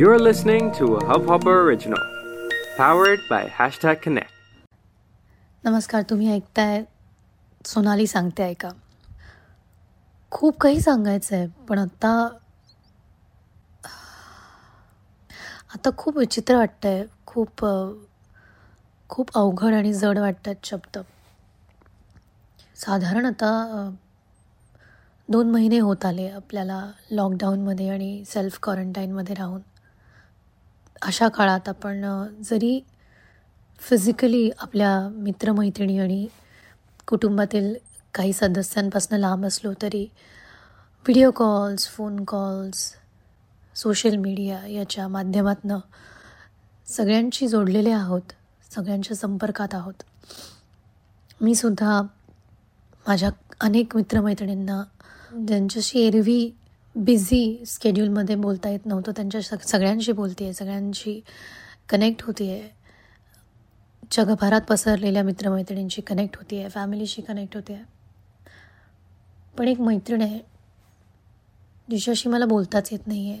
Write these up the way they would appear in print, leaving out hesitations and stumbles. You're listening to a Hubhopper original, powered by #Connect. नमस्कार. तुम्ही ऐकताय सोनाली सांगते आहे का. खूप काही सांगायचं आहे, पण आता खूप विचित्र वाटतं आहे. खूप अवघड आणि जड वाटतात शब्द. साधारण आता 2 महिने होत आले आपल्याला लॉकडाऊनमध्ये आणि सेल्फ क्वारंटाईनमध्ये राहून. अशा काळात आपण जरी फिजिकली आपल्या मित्रमैत्रिणी आणि कुटुंबातील काही सदस्यांपासून लांब असलो तरी video calls, phone calls, social media याच्या माध्यमातून सगळ्यांशी जोडलेले आहोत, सगळ्यांच्या संपर्कात आहोत. मी सुद्धा माझ्या अनेक मित्रमैत्रिणींना, ज्यांच्याशी एरवी बिझी स्केड्यूलमध्ये बोलता येत नव्हतं, त्यांच्या सगळ्यांशी बोलते आहे, सगळ्यांशी कनेक्ट होते आहे. जगभरात पसरलेल्या मित्रमैत्रिणींशी कनेक्ट होते आहे, फॅमिलीशी कनेक्ट होते आहे. पण एक मैत्रीण आहे जिच्याशी मला बोलताच येत नाही आहे,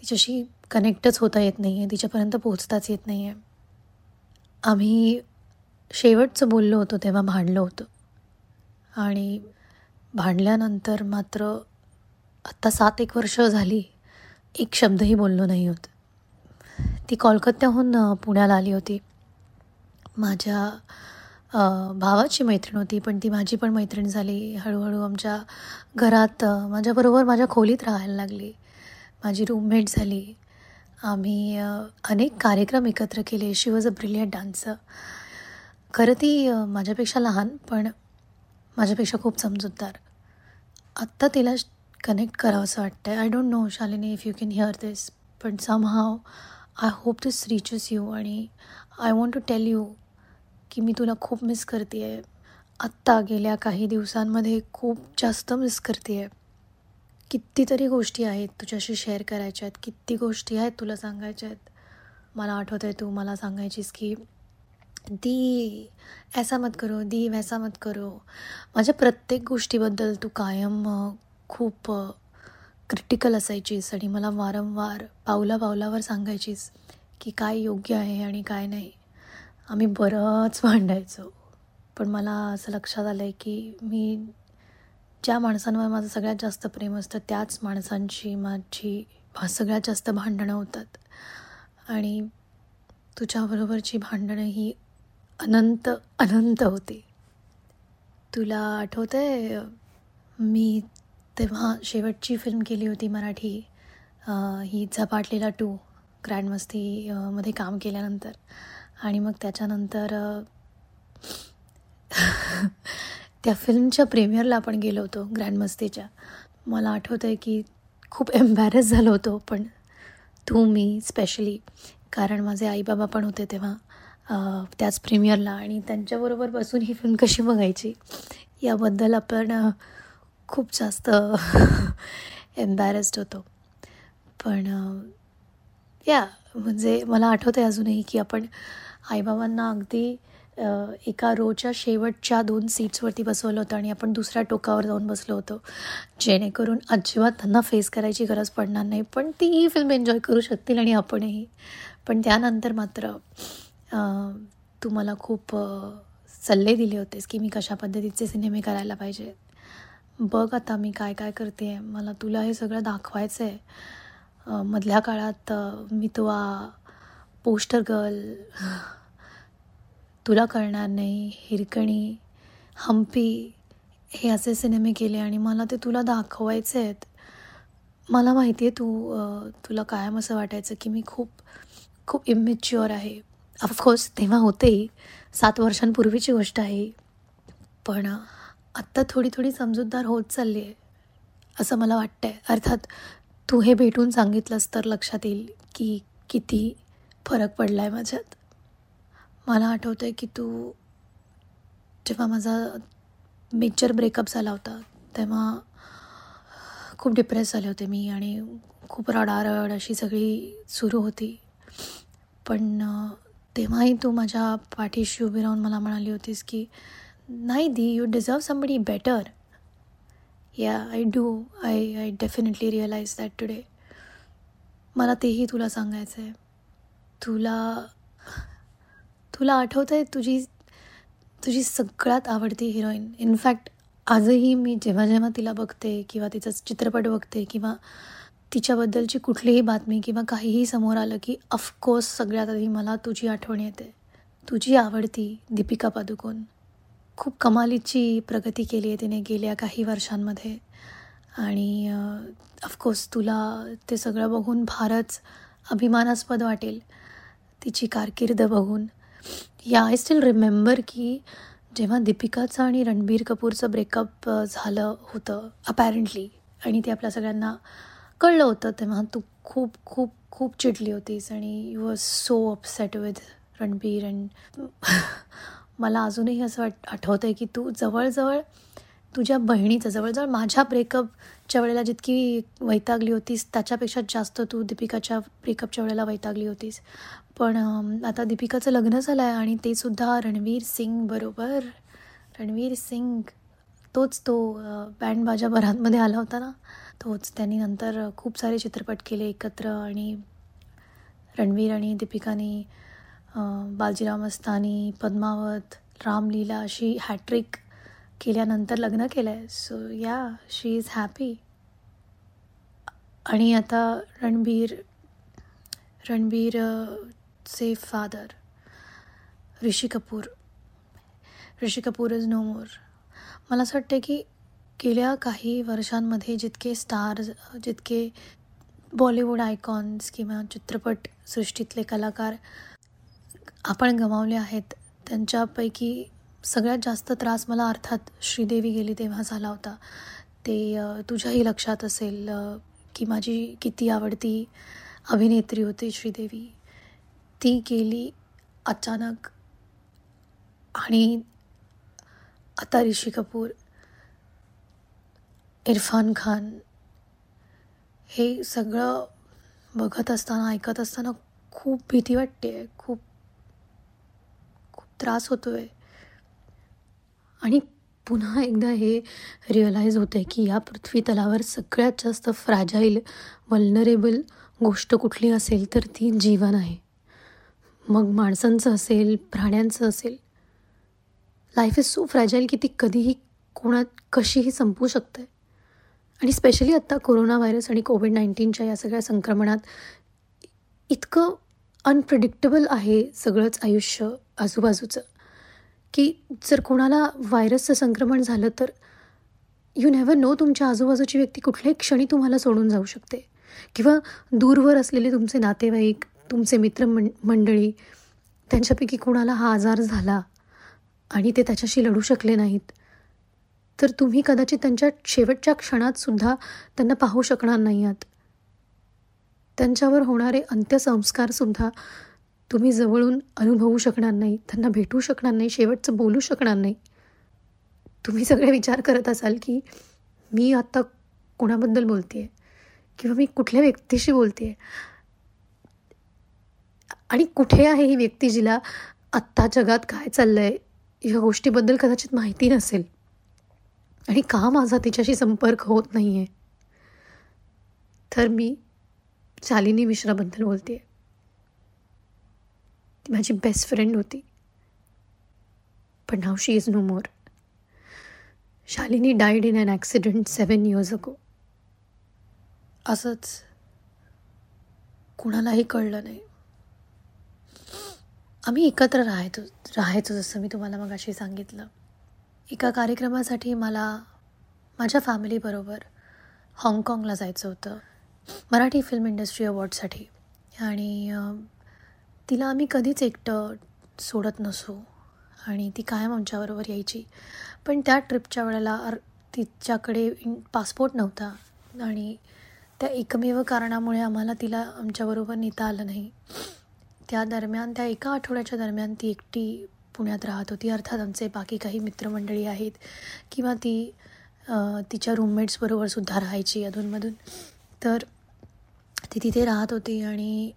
तिच्याशी कनेक्टच होता येत नाही आहे, तिच्यापर्यंत पोहोचताच येत नाही आहे. आम्ही शेवटचं बोललो होतो तेव्हा भांडलो होतो, आणि भांडल्यानंतर मात्र आत्ता 7 वर्ष झाली एक शब्दही बोललो नाही होत. ती कोलकात्याहून पुण्याला आली होती. माझ्या भावाची मैत्रीण होती, पण ती माझी पण मैत्रीण झाली. हळूहळू आमच्या घरात माझ्याबरोबर माझ्या खोलीत राहायला लागली, माझी रूममेट झाली. आम्ही अनेक कार्यक्रम एकत्र केले. She was a brilliant dancer. खरं ती माझ्यापेक्षा लहान, पण माझ्यापेक्षा खूप समजूतदार. आत्ता तिला कनेक्ट करावं असं वाटतं आहे. I don't know Shalini if you can hear this, but somehow I hope this reaches you. आणि I want to tell you की मी तुला खूप मिस करते आहे. आत्ता गेल्या काही दिवसांमध्ये खूप जास्त मिस करते आहे. कितीतरी गोष्टी आहेत तुझ्याशी शेअर करायच्या आहेत, किती गोष्टी आहेत तुला सांगायच्या आहेत. मला आठवत आहे तू मला सांगायचीस की दी ऐसा मत करो, दी वैसा मत करो. माझ्या प्रत्येक गोष्टीबद्दल तू कायम खूप क्रिटिकल असायचीस, आणि मला वारंवार पावलावर सांगायचीस की काय योग्य आहे आणि काय नाही. आम्ही बरंच भांडायचो, पण मला असं लक्षात आलं आहे की मी ज्या माणसांवर माझं सगळ्यात जास्त प्रेम असतं त्याच माणसांशी माझी सगळ्यात जास्त भांडणं होतात, आणि तुझ्याबरोबरची भांडणं ही अनंत होते. तुला आठवतंय मी तेव्हा शेवटची फिल्म केली होती मराठी, ही झपाटलेला 2 ग्रँड मस्ती मध्ये काम केल्यानंतर. आणि मग त्याच्यानंतर त्या फिल्मच्या प्रीमियरला आपण गेलो होतो ग्रँड मस्तीच्या. मला आठवतंय की खूप एम्बॅरेस झालो होतो, पण तू, मी स्पेशली, कारण माझे आईबाबा पण होते तेव्हा त्याच प्रीमियरला, आणि त्यांच्याबरोबर बसून ही फिल्म कशी बघायची याबद्दल आपण खूप जास्त एम्बॅरेस्ड होतो. पण या म्हणजे मला आठवतं आहे अजूनही की आपण आईबाबांना अगदी एका रोच्या शेवटच्या 2 सीट्सवरती बसवलं होतं, आणि आपण दुसऱ्या टोकावर जाऊन बसलो होतो, जेणेकरून अजिबात त्यांना फेस करायची गरज पडणार नाही, पण तीही फिल्म एन्जॉय करू शकतील आणि आपणही. पण त्यानंतर मात्र तू मला खूप सल्ले दिले होतेस की मी कशा पद्धतीचे सिनेमे करायला पाहिजे. बघ आता मी काय काय करते आहे, मला तुला हे सगळं दाखवायचं आहे. मधल्या काळात मी तुला पोस्टर गर्ल, तुला करणार नाही, हिरकणी, हम्पी हे असे सिनेमे केले, आणि मला ते तुला दाखवायचे आहेत. मला माहिती आहे तुला कायम असं वाटायचं की मी खूप इमॅच्युअर आहे. ऑफकोर्स तेव्हा होतेही, 7 वर्षांपूर्वीची गोष्ट आहे, पण आत्ता थोडी समजूतदार होत चालली आहे असं मला वाटतं आहे. अर्थात तू हे भेटून सांगितलंस तर लक्षात येईल की किती फरक पडला आहे माझ्यात. मला आठवतं आहे की तू जेव्हा माझा मेजर ब्रेकअप झाला होता तेव्हा खूप डिप्रेस झाले होते मी, आणि खूप रडारड अशी सगळी सुरू होती. पण तेव्हाही तू माझ्या पाठीशी उभी राहून मला म्हणाली होतीस की नाही दी, you deserve somebody better. Yeah I do, I definitely realise that today. मला तेही तुला सांगायचं आहे. तुला आठवतं आहे तुझी सगळ्यात आवडती हिरोईन, इनफॅक्ट आजही मी जेव्हा जेव्हा तिला बघते किंवा तिचा चित्रपट बघते किंवा तिच्याबद्दलची कुठलीही बातमी किंवा काहीही समोर आलं की ऑफकोर्स सगळ्यात आधी मला तुझी आठवण येते. तुझी आवडती दीपिका पादुकोण. खूप कमालीची प्रगती केली आहे तिने गेल्या काही वर्षांमध्ये आणि ऑफकोर्स तुला ते सगळं बघून फारच अभिमानास्पद वाटेल तिची कारकीर्द बघून. या आय स्टील रिमेंबर की जेव्हा दीपिकाचं आणि रणबीर कपूरचं ब्रेकअप झालं होतं अपॅरेंटली आणि ते आपल्या सगळ्यांना कळलं होतं तेव्हा तू खूप खूप खूप चिडली होतीस आणि you were so upset with Ranbir. And मला अजूनही असं आठवतं आहे की तू जवळजवळ तुझ्या बहिणीचं जवळजवळ माझ्या ब्रेकअपच्या वेळेला जितकी वैतागली होतीस त्याच्यापेक्षा जास्त तू दीपिकाच्या ब्रेकअपच्या वेळेला वैतागली होतीस. पण आता दीपिकाचं लग्न झालं आहे आणि ते सुद्धा रणवीर सिंग बरोबर. रणवीर सिंग तो बँड बाजा बरातमध्ये आला होता ना, तोच. त्यांनी नंतर खूप सारे चित्रपट केले एकत्र आणि रणवीर आणि दीपिकाने बाजीराव मस्तानी, पद्मावत, राम लीला अशी हॅट्रिक केल्यानंतर लग्न केलं आहे. सो या शी इज हॅपी. आणि आता रणबीरचे father Rishi Kapoor is no more. मला असं वाटतं की गेल्या काही वर्षांमध्ये जितके स्टार्स, जितके बॉलिवूड आयकॉन्स किंवा चित्रपट सृष्टीतले कलाकार आपण गमावले आहेत त्यांच्यापैकी सगळ्यात जास्त त्रास मला अर्थात श्रीदेवी गेली तेव्हा झाला होता. ते तुझ्याही लक्षात असेल की माझी किती आवडती अभिनेत्री होती श्रीदेवी. ती गेली अचानक आणि आता ऋषी कपूर, इरफान खान हे सगळं बघत असताना, ऐकत असताना खूप भीती वाटते, खूप खूप त्रास होतो आहे. आणि पुन्हा एकदा हे रिअलाईज होतं आहे की या पृथ्वी तलावर सगळ्यात जास्त फ्रॅजाईल, वल्नरेबल गोष्ट कुठली असेल तर ती जीवन आहे. मग माणसांचं असेल, प्राण्यांचं असेल. लाईफ इज सो फ्रॅजाईल की ती कधीही, कोणात, कशीही संपू शकते. आणि स्पेशली आत्ता कोरोना व्हायरस आणि कोविड-19च्या या सगळ्या संक्रमणात इतकं अनप्रिडिक्टेबल आहे सगळंच आयुष्य आजूबाजूचं की जर कोणाला व्हायरसचं संक्रमण झालं तर यू नेव्हर नो, तुमच्या आजूबाजूची व्यक्ती कुठल्याही क्षणी तुम्हाला सोडून जाऊ शकते किंवा दूरवर असलेले तुमचे नातेवाईक, तुमचे मित्रमंडळी त्यांच्यापैकी कोणाला हा आजार झाला आणि ते त्याच्याशी लढू शकले नाहीत तर तुम्ही कदाचित त्यांच्या शेवटच्या क्षणातसुद्धा त्यांना पाहू शकणार नाही आहात. त्यांच्यावर होणारे अंत्यसंस्कारसुद्धा तुम्ही जवळून अनुभवू शकणार नाही, त्यांना भेटू शकणार नाही, शेवटचं बोलू शकणार नाही. तुम्ही सगळे विचार करत असाल की मी आत्ता कोणाबद्दल बोलते आहे किंवा मी कुठल्या व्यक्तीशी बोलते आहे आणि कुठे आहे ही व्यक्ती जिला आत्ता जगात काय चाललं आहे या गोष्टीबद्दल कदाचित माहिती नसेल आणि का माझा तिच्याशी संपर्क होत नाही आहे. तर मी शालिनी मिश्राबद्दल बोलते आहे. ती माझी बेस्ट फ्रेंड होती पण नाव she is no more. Shalini died in an accident 7 years ago. असंच कुणालाही कळलं नाही. आम्ही एकत्र राहायचो जसं मी तुम्हाला मगाशी सांगितलं. एका कार्यक्रमासाठी मला माझ्या फॅमिलीबरोबर हाँगकाँगला जायचं होतं मराठी फिल्म इंडस्ट्री अवॉर्डसाठी आणि तिला आम्ही कधीच एकटं सोडत नसू आणि ती कायम आमच्याबरोबर यायची. पण त्या ट्रिपच्या वेळेला तिच्याकडे पासपोर्ट नव्हता आणि त्या एकमेव कारणामुळे आम्हाला तिला आमच्याबरोबर नेता आलं नाही. त्या दरम्यान, त्या एका आठवड्याच्या दरम्यान ती एकटी पुण्यात राहत होती. अर्थात आमचे बाकी काही मित्रमंडळी आहेत किंवा ती तिच्या रूममेट्सबरोबर सुद्धा राहायची अधूनमधून. तर ती तिथे राहत होती आणि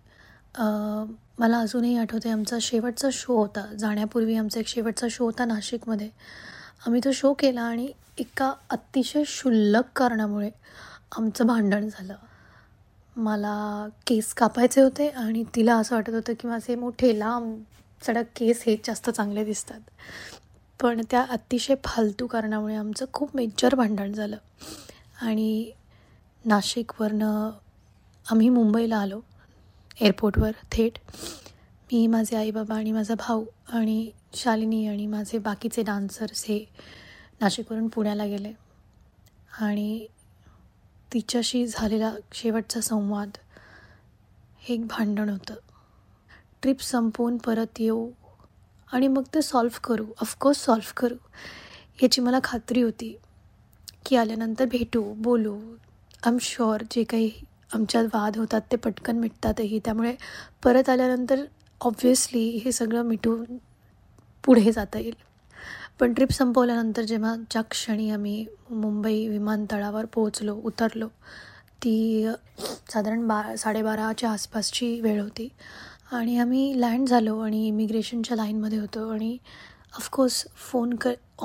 मला अजूनही आठवते आमचा शेवटचा शो होता जाण्यापूर्वी. आमचा एक शेवटचा शो होता नाशिकमध्ये. आम्ही तो शो केला आणि एका अतिशय क्षुल्लक कारणामुळे आमचं भांडण झालं. मला केस कापायचे होते आणि तिला असं वाटत होतं की माझे मोठे लांब सडक केस हे जास्त चांगले दिसतात. पण त्या अतिशय फालतू कारणामुळे आमचं खूप मेजर भांडण झालं आणि नाशिकवरनं आम्ही मुंबईला आलो एअरपोर्टवर थेट. मी, माझे आईबाबा आणि माझा भाऊ आणि शालिनी आणि माझे बाकीचे डान्सर्स हे नाशिकवरून पुण्याला गेले आणि तिच्याशी झालेला शेवटचा संवाद हे एक भांडण होतं. ट्रिप संपवून परत येऊ आणि मग ते सॉल्व्ह करू, ऑफकोर्स सॉल्व्ह करू याची मला खात्री होती की आल्यानंतर भेटू, बोलू, आय एम शुअर जे काही आमच्यात वाद होतात ते पटकन मिटतातही. त्यामुळे परत आल्यानंतर ऑब्व्हियसली हे सगळं मिटून पुढे जाता येईल. पण ट्रिप संपवल्यानंतर जेव्हा ज्या क्षणी आम्ही मुंबई विमानतळावर पोहोचलो, उतरलो, ती साधारण 12:30च्या आसपासची वेळ होती आणि आम्ही लँड झालो आणि इमिग्रेशनच्या लाईनमध्ये होतो. आणि ऑफकोर्स फोन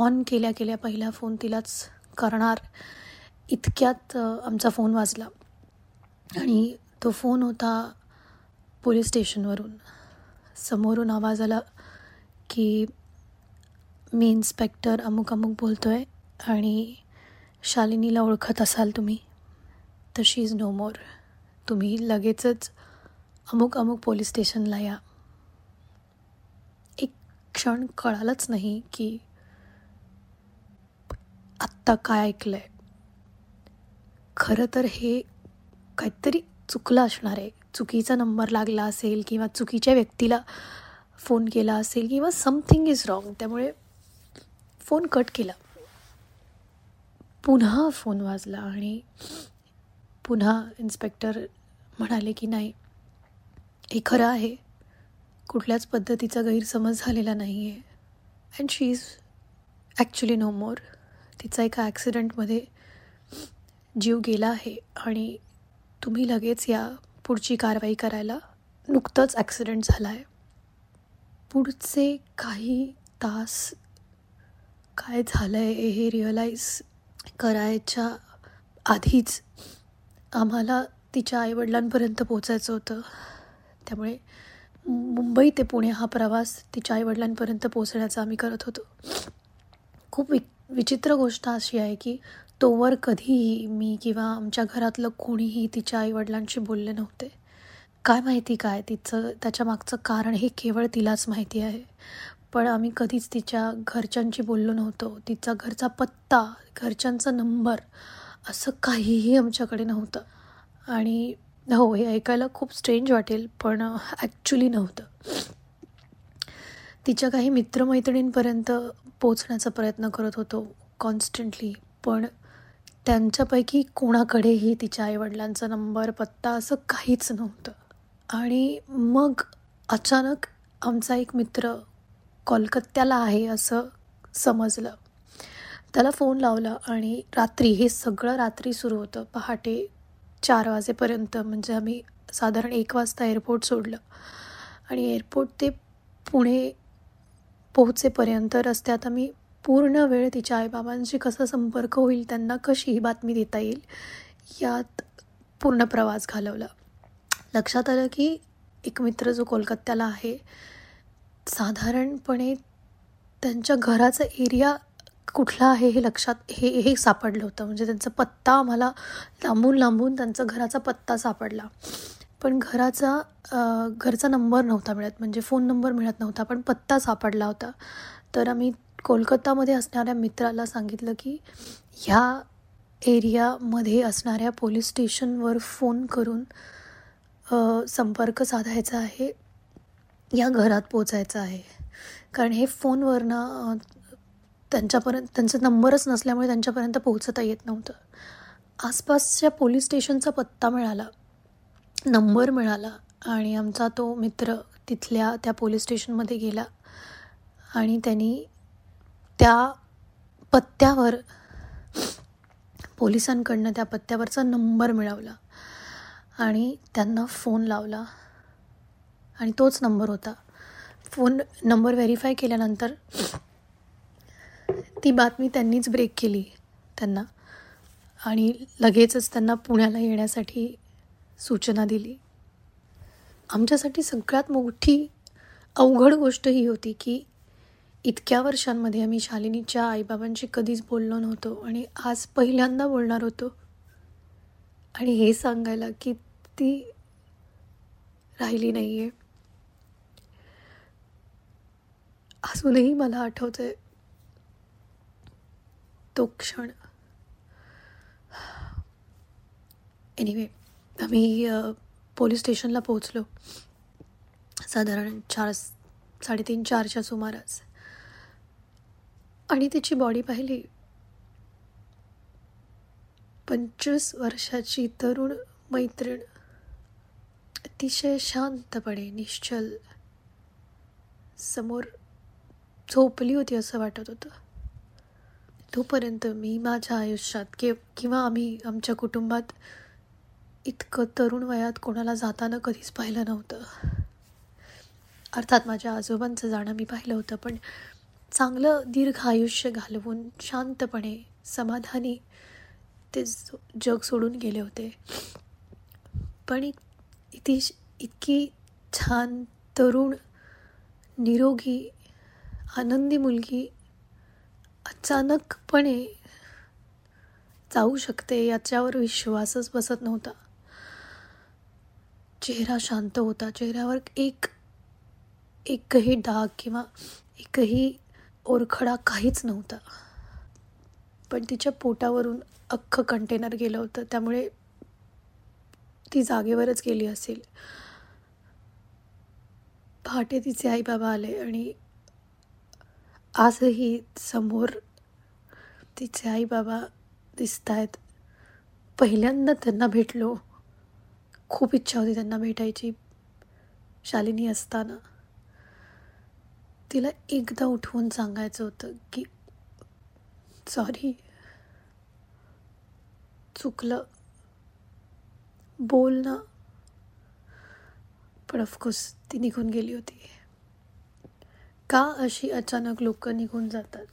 ऑन केल्या केल्या पहिला फोन तिलाच करणार इतक्यात आमचा फोन वाजला आणि तो फोन होता पोलीस स्टेशनवरून. समोरून आवाज आला की मी इन्स्पेक्टर अमुक अमुक बोलतो आहे आणि शालिनीला ओळखत असाल तुम्ही, तर शी इज नो मोर, तुम्ही लगेचच अमुक अमुक पोलीस स्टेशनला या. एक क्षण कळालंच नाही की आत्ता काय ऐकलं आहे. खरं तर हे काहीतरी चुकलं असणार आहे, चुकीचा नंबर लागला असेल किंवा चुकीच्या व्यक्तीला फोन केला असेल किंवा समथिंग इज रॉंग. त्यामुळे फोन कट केला. पुन्हा फोन वाजला आणि पुन्हा इन्स्पेक्टर म्हणाले की नाही, हे खरं आहे, कुठल्याच पद्धतीचा गैरसमज झालेला नाही आहे and she is actually no more. तिचा एका ॲक्सिडेंटमध्ये जीव गेला आहे आणि तुम्ही लगेच या पुढची कारवाई करायला, नुकतंच ॲक्सिडेंट झाला आहे. पुढचे काही तास काय झालं आहे हे रिअलाईज करायच्या आधीच आम्हाला तिच्या आईवडिलांपर्यंत पोचायचं होतं. त्यामुळे मुंबई ते पुणे हा प्रवास तिच्या आईवडिलांपर्यंत पोचण्याचा आम्ही करत होतो. खूप विचित्र गोष्ट अशी आहे की तोवर कधीही मी किंवा आमच्या घरातलं कोणीही तिच्या आईवडिलांशी बोलले नव्हते. काय माहिती काय तिचं त्याच्या मागचं कारण हे केवळ तिलाच माहिती आहे. पण आम्ही कधीच तिच्या घरच्यांशी बोललो नव्हतो. तिचा घरचा पत्ता, घरच्यांचा नंबर असं काहीही आमच्याकडे नव्हतं. आणि हो, हे ऐकायला खूप स्ट्रेंज वाटेल पण ॲक्च्युली नव्हतं. तिच्या काही मित्रमैत्रिणींपर्यंत पोचण्याचा प्रयत्न करत होतो कॉन्स्टंटली, पण त्यांच्यापैकी कोणाकडेही तिच्या आईवडिलांचा नंबर, पत्ता असं काहीच नव्हतं. आणि मग अचानक आमचा एक मित्र कोलकात्याला आहे असं समजलं. त्याला फोन लावला आणि रात्री, हे सगळं रात्री सुरू होतं, पहाटे 4 वाजेपर्यंत. म्हणजे आम्ही साधारण 1 वाजता एअरपोर्ट सोडलं आणि एअरपोर्ट ते पुणे पोहोचेपर्यंत रस्त्यात आम्ही पूर्ण वेळ तिच्या आईबाबांशी कसा संपर्क होईल, त्यांना कशी ही बातमी देता येईल यात पूर्ण प्रवास घालवला. लक्षात आलं की एक मित्र जो कोलकात्याला आहे, साधारणपणे त्यांच्या घराचा एरिया कुठला आहे हे लक्षात हे सापडलं होतं. म्हणजे त्यांचा पत्ता आम्हाला लांबून लांबून त्यांचा घराचा पत्ता सापडला पण घरचा नंबर नव्हता मिळत, म्हणजे फोन नंबर मिळत नव्हता, पण पत्ता सापडला होता. तर आम्ही कोलकातामध्ये असणाऱ्या मित्राला सांगितलं की ह्या एरियामध्ये असणाऱ्या पोलीस स्टेशनवर फोन करून संपर्क साधायचा आहे, या घरात पोचायचं आहे. कारण हे फोनवरनं त्यांच्यापर्यंत, त्यांचा नंबरच नसल्यामुळे त्यांच्यापर्यंत पोहोचता येत नव्हतं. आसपासच्या पोलीस स्टेशनचा पत्ता मिळाला, नंबर मिळाला आणि आमचा तो मित्र तिथल्या त्या पोलीस स्टेशनमध्ये गेला आणि त्यांनी त्या पत्त्यावर, पोलिसांकडनं त्या पत्त्यावरचा नंबर मिळवला आणि त्यांना फोन लावला आणि तोच नंबर होता. फोन नंबर व्हेरीफाय केल्यानंतर ती बातमी त्यांनीच ब्रेक केली त्यांना आणि लगेचच त्यांना पुण्याला येण्यासाठी सूचना दिली. आमच्यासाठी सगळ्यात मोठी अवघड गोष्ट ही होती की इतक्या वर्षांमध्ये आम्ही शालिनीच्या आईबाबांशी कधीच बोललो नव्हतो आणि आज पहिल्यांदा बोलणार होतो. आणि हे सांगायला की ती राहिली नाही आहे. अजूनही मला आठवतंय तो क्षण. एनिवे आम्ही पोलीस स्टेशनला पोहोचलो साधारण 4, 3:30-4च्या सुमारास आणि तिची बॉडी पाहिली. 25 वर्षाची तरुण मैत्रीण अतिशय शांतपणे निश्चल समोर झोपली होती असं वाटत होतं. तोपर्यंत मी माझ्या आयुष्यात किंवा आम्ही आमच्या कुटुंबात इतकं तरुण वयात कोणाला जाताना कधीच पाहिलं नव्हतं. अर्थात माझ्या आजोबांचं जाणं मी पाहिलं होतं, पण चांगलं दीर्घ आयुष्य घालवून शांतपणे समाधानी ते जग सोडून गेले होते. पण इतकी छान तरुण निरोगी आनंदी मुलगी अचानकपणे जाऊ शकते याच्यावर विश्वासच बसत नव्हता. चेहरा शांत होता, चेहऱ्यावर एकही डाग किंवा एकही ओरखडा काहीच नव्हता. पण तिच्या पोटावरून अख्खं कंटेनर गेलं होतं, त्यामुळे ती जागेवरच गेली असेल. पहाटे तिचे आईबाबा आले आणि आजही समोर तिचे आईबाबा दिसत आहेत. पहिल्यांदा त्यांना भेटलो. खूप इच्छा होती त्यांना भेटायची. शालिनी असताना तिला एकदा उठवून सांगायचं होतं की सॉरी, चुकलं, बोल ना. पण ऑफकोर्स ती निघून गेली होती. का अशी अचानक लोकं निघून जातात?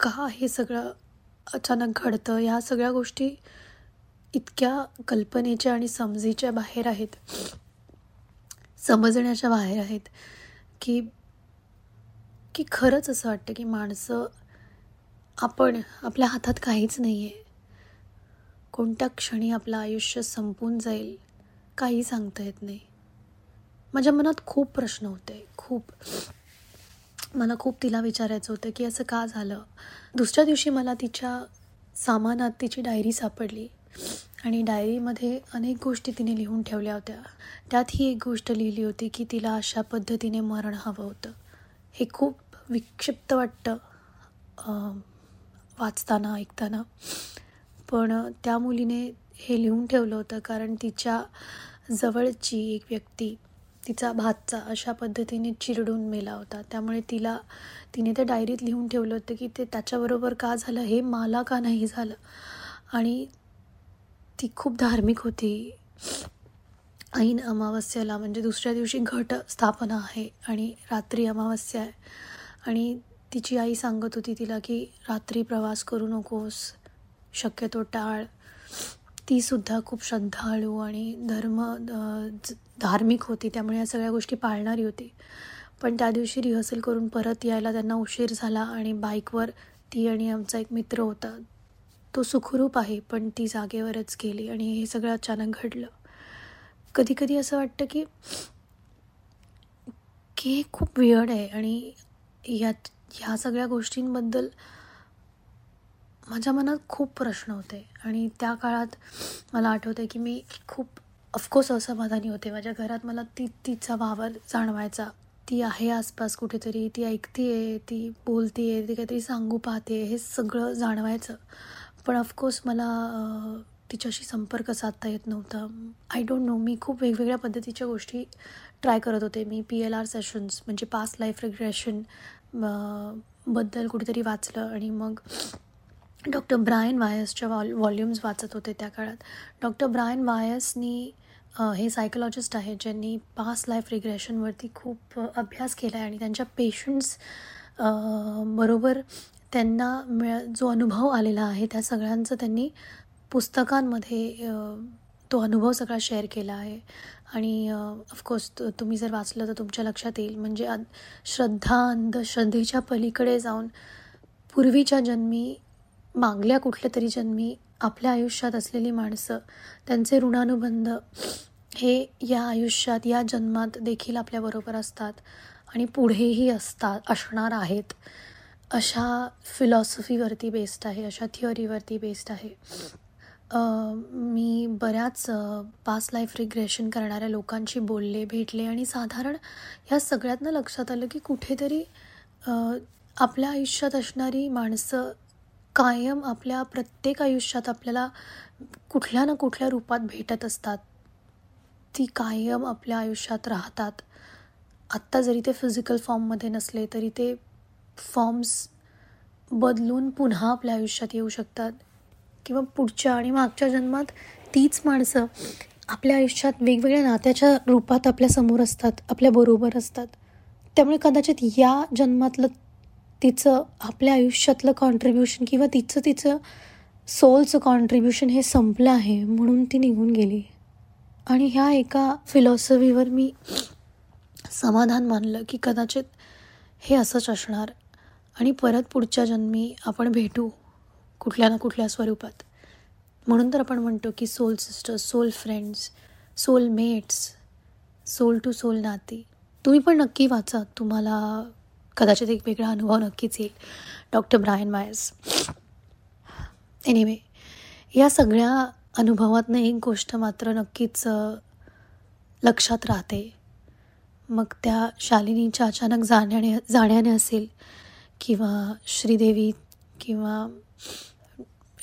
का हे सगळं अचानक घडतं? ह्या सगळ्या गोष्टी इतक्या कल्पनेच्या आणि समजीच्या बाहेर आहेत, समजण्याच्या बाहेर आहेत की की खरंच असं वाटतं की माणसं आपल्या हातात काहीच नाही आहे. कोणत्या क्षणी आपलं आयुष्य संपून जाईल काही सांगता येत नाही. माझ्या मनात खूप प्रश्न होते. मला खूप तिला विचारायचं होतं की असं का झालं. दुसऱ्या दिवशी मला तिच्या सामानात तिची डायरी सापडली आणि डायरीमध्ये अनेक गोष्टी तिने लिहून ठेवल्या होत्या. त्यात ही एक गोष्ट लिहिली होती की तिला अशा पद्धतीने मरण हवं होतं. हे खूप विक्षिप्त वाटतं वाचताना, ऐकताना, पण त्या मुलीने हे लिहून ठेवलं होतं कारण तिच्या जवळची एक व्यक्ती तिचा भातचा अशा पद्धतीने चिरडून मेला होता. त्यामुळे तिने त्या डायरीत लिहून ठेवलं होतं की ते त्याच्याबरोबर का झालं, हे मला का नाही झालं. आणि ती खूप धार्मिक होती. ऐन अमावस्याला म्हणजे दुसऱ्या दिवशी घट स्थापना आहे आणि रात्री अमावस्या आहे आणि तिची आई सांगत होती तिला की रात्री प्रवास करू नकोस, शक्यतो टाळ. तीसुद्धा खूप श्रद्धाळू आणि धार्मिक होती, त्यामुळे या सगळ्या गोष्टी पाळणारी होती. पण त्या दिवशी रिहर्सल करून परत यायला त्यांना उशीर झाला आणि बाईकवर ती आणि आमचा एक मित्र होता, तो सुखरूप आहे, पण ती जागेवरच गेली आणि हे सगळं अचानक घडलं. कधीकधी असं वाटतं की हे खूप वियर्ड आहे आणि ह्या सगळ्या गोष्टींबद्दल माझ्या मनात खूप प्रश्न होते. आणि त्या काळात मला आठवतं की मी खूप ऑफकोर्स असमाधानी होते. माझ्या घरात मला तिचा वावर जाणवायचा. ती आहे आसपास कुठेतरी, ती ऐकतेय, ती बोलतेय, ती काहीतरी सांगू पाहते, हे सगळं जाणवायचं. पण ऑफकोर्स मला तिच्याशी संपर्क साधता येत नव्हता. आय डोंट नो, मी खूप वेगवेगळ्या पद्धतीच्या गोष्टी ट्राय करत होते. मी PLR सेशन्स म्हणजे पास्ट लाईफ रिग्रेशन बद्दल कुठेतरी वाचलं आणि मग डॉक्टर ब्रायन वायसच्या वॉल्युम्स वाचत होते त्या काळात. डॉक्टर ब्रायन वायसनी, हे सायकोलॉजिस्ट आहे ज्यांनी पास्ट लाईफ रिग्रेशनवरती खूप अभ्यास केला आहे आणि त्यांच्या पेशंट्स बरोबर त्यांना जो अनुभव आलेला आहे त्या सगळ्यांचं त्यांनी पुस्तकांमध्ये तो अनुभव सगळा शेअर केला आहे. आणि ऑफकोर्स तुम्ही जर वाचलं तर तुमच्या लक्षात येईल. म्हणजे श्रद्धा अंधश्रद्धेच्या पलीकडे जाऊन पूर्वीच्या जन्मी मागल्या कुठल्या तरी जन्मी आपल्या आयुष्यात असलेली माणसं, त्यांचे ऋणानुबंध हे या आयुष्यात या जन्मात देखील आपल्याबरोबर असतात आणि पुढेही असणार आहेत. अशा फिलॉसॉफीवरती बेस्ड आहे, अशा थिअरीवरती बेस्ड आहे. मी बऱ्याच पास्ट लाईफ रिग्रेशन करणाऱ्या लोकांशी बोलले, भेटले आणि साधारण ह्या सगळ्यातनं लक्षात आलं की कुठेतरी आपल्या आयुष्यात असणारी माणसं कायम आपल्या प्रत्येक आयुष्यात आपल्याला कुठल्या ना कुठल्या रूपात भेटत असतात. ती कायम आपल्या आयुष्यात राहतात. आत्ता जरी ते फिजिकल फॉर्ममध्ये नसले तरी ते फॉर्म्स बदलून पुन्हा आपल्या आयुष्यात येऊ शकतात किंवा पुढच्या आणि मागच्या जन्मात तीच माणसं आपल्या आयुष्यात वेगवेगळ्या नात्याच्या रूपात आपल्यासमोर असतात, आपल्याबरोबर असतात. त्यामुळे कदाचित या जन्मातलं तिचं आपल्या आयुष्यातलं कॉन्ट्रीब्युशन किंवा तिचं सोलचं कॉन्ट्रीब्युशन हे संपलं आहे म्हणून ती निघून गेली. आणि ह्या एका फिलॉसॉफीवर मी समाधान मानलं की कदाचित हे असंच असणार आणि परत पुढच्या जन्मी आपण भेटू कुठल्या ना कुठल्या स्वरूपात. म्हणून तर आपण म्हणतो की soul sisters, soul friends, soul mates, soul to soul नाती. तुम्ही पण नक्की वाचा, तुम्हाला कदाचित एक वेगळा अनुभव नक्कीच येईल. Doctor Brian Myers. एनिवे, या सगळ्या अनुभवातनं एक गोष्ट मात्र नक्कीच लक्षात राहते, मग त्या शालिनीच्या अचानक जाण्याने असेल किंवा श्रीदेवी किंवा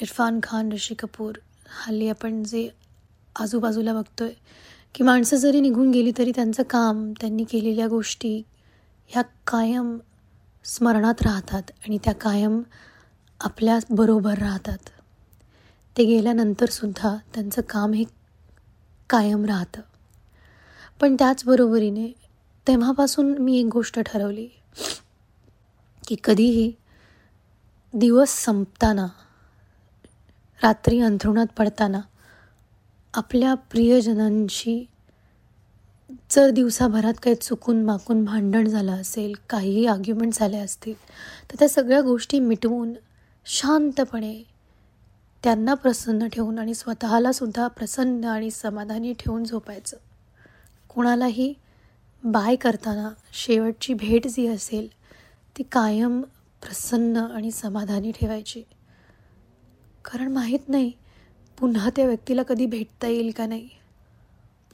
इरफान खान, ऋषी कपूर, हल्ली आपण जे आजूबाजूला बघतो आहे की माणसं जरी निघून गेली तरी त्यांचं काम, त्यांनी केलेल्या गोष्टी ह्या कायम स्मरणात राहतात आणि त्या कायम आपल्याबरोबर राहतात. ते गेल्यानंतरसुद्धा त्यांचं काम हे कायम राहतं. पण त्याचबरोबरीने तेव्हापासून मी एक गोष्ट ठरवली की कधीही दिवस संपताना, रात्री अंथरुणात पडताना आपल्या प्रियजनांशी जर दिवसाभरात काही चुकून माकून भांडण झालं असेल, काहीही आर्ग्युमेंट झाले असतील, तर त्या सगळ्या गोष्टी मिटवून शांतपणे त्यांना प्रसन्न ठेवून आणि स्वतःलासुद्धा प्रसन्न आणि समाधानी ठेवून झोपायचं. कोणालाही बाय करताना शेवटची भेट जी असेल ती कायम प्रसन्न आणि समाधानी ठेवायची, कारण माहीत नाही पुन्हा त्या व्यक्तीला कधी भेटता येईल का नाही,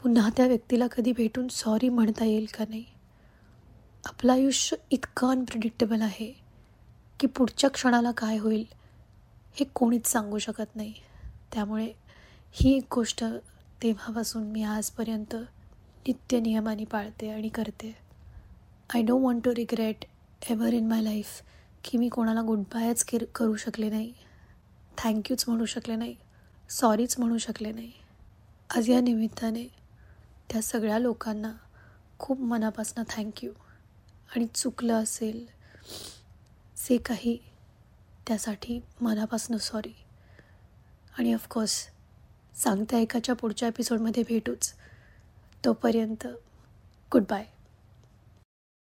पुन्हा त्या व्यक्तीला कधी भेटून सॉरी म्हणता येईल का नाही. आपलं आयुष्य इतकं अनप्रिडिक्टेबल आहे की पुढच्या क्षणाला काय होईल हे कोणीच सांगू शकत नाही. त्यामुळे ही एक गोष्ट तेव्हापासून मी आजपर्यंत नित्य नियमाने पाळते आणि करते. I don't want to regret ever in my life की मी कोणाला गुड बायच करू शकले नाही, थँक्यूच म्हणू शकले नाही, सॉरीच म्हणू शकले नाही. आज या निमित्ताने त्या सगळ्या लोकांना खूप मनापासून थँक्यू. आणि चुकलं असेल जे काही त्यासाठी मनापासून सॉरी. आणि ऑफकोर्स सांगता एकाच्या पुढच्या एपिसोडमध्ये भेटूच. तोपर्यंत गुड बाय.